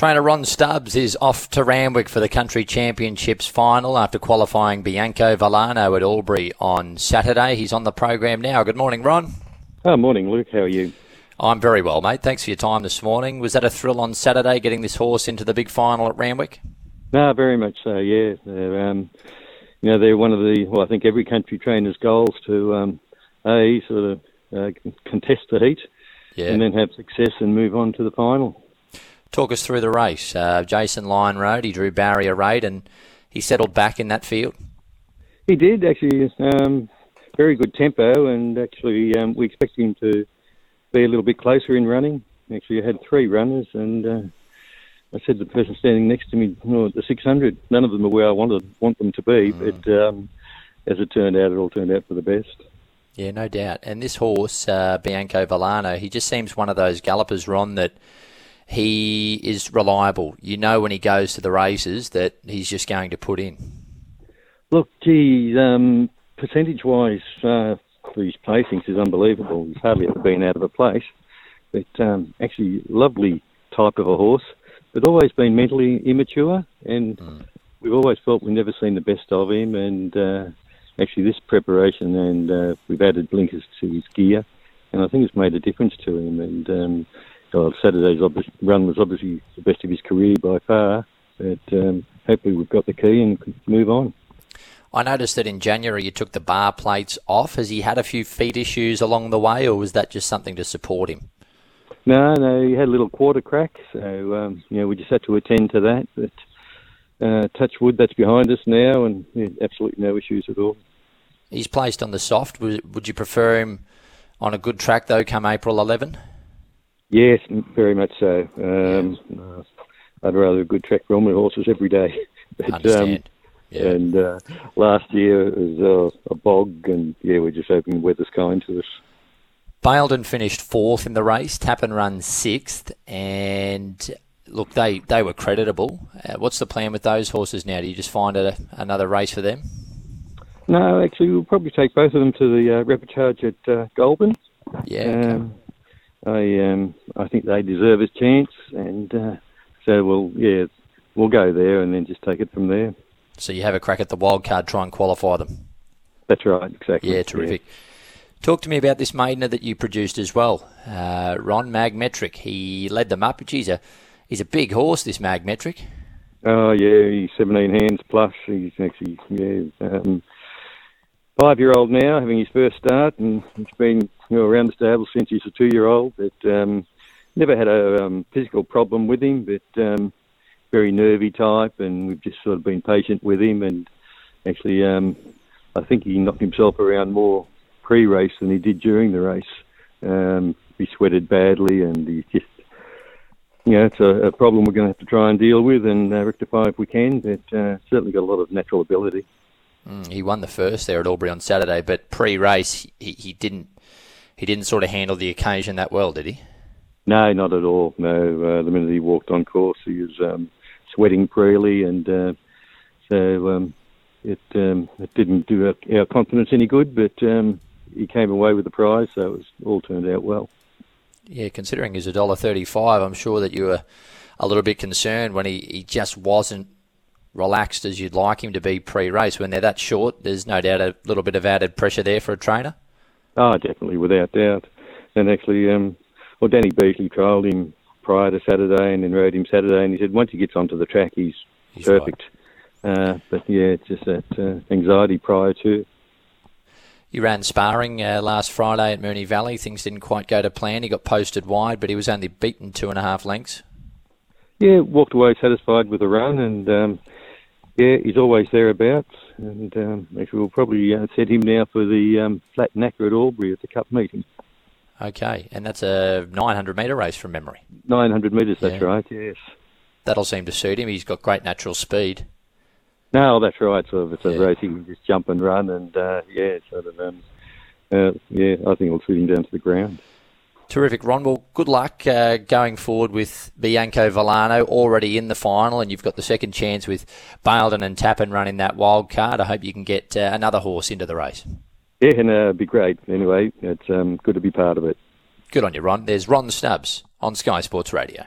Trainer Ron Stubbs is off to Ramwick for the Country Championships final after qualifying Bianco Volano at Albury on Saturday. He's on the program now. Good morning, Ron. Oh, morning, Luke. How are you? I'm very well, mate. Thanks for your time this morning. Was that a thrill on Saturday, getting this horse into the big final at Ramwick? No, very much so, yeah. They're one of the, well, I think every country trainer's goals to contest the heat, yeah, and then have success and move on to the final. Talk us through the race. Jason Lyon Road, he drew barrier 8 and he settled back in that field. He did, actually. Very good tempo, and actually we expected him to be a little bit closer in running. Actually, I had 3 runners, and I said to the person standing next to me, the 600, none of them are where I want them to be, but as it turned out, it all turned out for the best. Yeah, no doubt. And this horse, Bianco Volano, he just seems one of those gallopers, Ron, that he is reliable. You know when he goes to the races that he's just going to put in. Look, gee, percentage-wise, his placings is unbelievable. He's hardly ever been out of a place. But actually, lovely type of a horse, but always been mentally immature. And we've always felt we've never seen the best of him. And actually, this preparation, and we've added blinkers to his gear, and I think it's made a difference to him. And Saturday's run was obviously the best of his career by far, but hopefully we've got the key and can move on. I noticed that in January you took the bar plates off. Has he had a few feet issues along the way, or was that just something to support him? No, he had a little quarter crack, so we just had to attend to that. But touch wood, that's behind us now, and absolutely no issues at all. He's placed on the soft. Would you prefer him on a good track, though, come April 11? Yes, very much so. I'd rather a good track run with horses every day. But, understand. Yeah. And last year it was a bog, and we're just hoping the weather's kind to us. Bayldon finished 4th in the race. Tappan run 6th, and look, they were creditable. What's the plan with those horses now? Do you just find another race for them? No, actually, we'll probably take both of them to the reportage at Goulburn. Yeah. Okay. I think they deserve a chance, and so we'll go there and then just take it from there. So you have a crack at the wild card, try and qualify them. That's right, exactly. Yeah, terrific. Yeah. Talk to me about this maidener that you produced as well, Ron. Magmetric. He led them up, which he's a big horse, this Magmetric. Oh, yeah, he's 17 hands plus. He's actually 5-year-old now, having his first start, and he's been around the stable since he's a 2-year-old. But never had a physical problem with him, but very nervy type, and we've just sort of been patient with him. And actually, I think he knocked himself around more pre-race than he did during the race. He sweated badly, and he's just, it's a problem we're going to have to try and deal with and rectify if we can, but certainly got a lot of natural ability. He won the first there at Albury on Saturday, but pre-race he didn't sort of handle the occasion that well, did he? No, not at all. No, the minute he walked on course, he was sweating freely, and it didn't do our confidence any good. But he came away with the prize, so it all turned out well. Yeah, considering he's $1.35, I'm sure that you were a little bit concerned when he just wasn't relaxed as you'd like him to be pre-race. When they're that short, there's no doubt a little bit of added pressure there for a trainer. Oh, definitely, without doubt. And actually, Danny Beasley trialled him prior to Saturday and then rode him Saturday, and he said once he gets onto the track, he's perfect. Right. But yeah, it's just that anxiety prior to. You ran sparring last Friday at Moonee Valley. Things didn't quite go to plan. He got posted wide, but he was only beaten 2.5 lengths. Yeah, walked away satisfied with the run, and he's always thereabouts. And actually, we'll probably set him now for the flat knacker at Albury at the Cup meeting. Okay, and that's a 900-metre race from memory. 900 metres, that's right, yes. That'll seem to suit him. He's got great natural speed. No, that's right. So if it's a race, he can just jump and run, and I think it'll suit him down to the ground. Terrific, Ron. Well, good luck going forward with Bianco Volano, already in the final, and you've got the second chance with Bayldon and Tappan running that wild card. I hope you can get another horse into the race. Yeah, and it'd be great. Anyway, it's good to be part of it. Good on you, Ron. There's Ron Stubbs on Sky Sports Radio.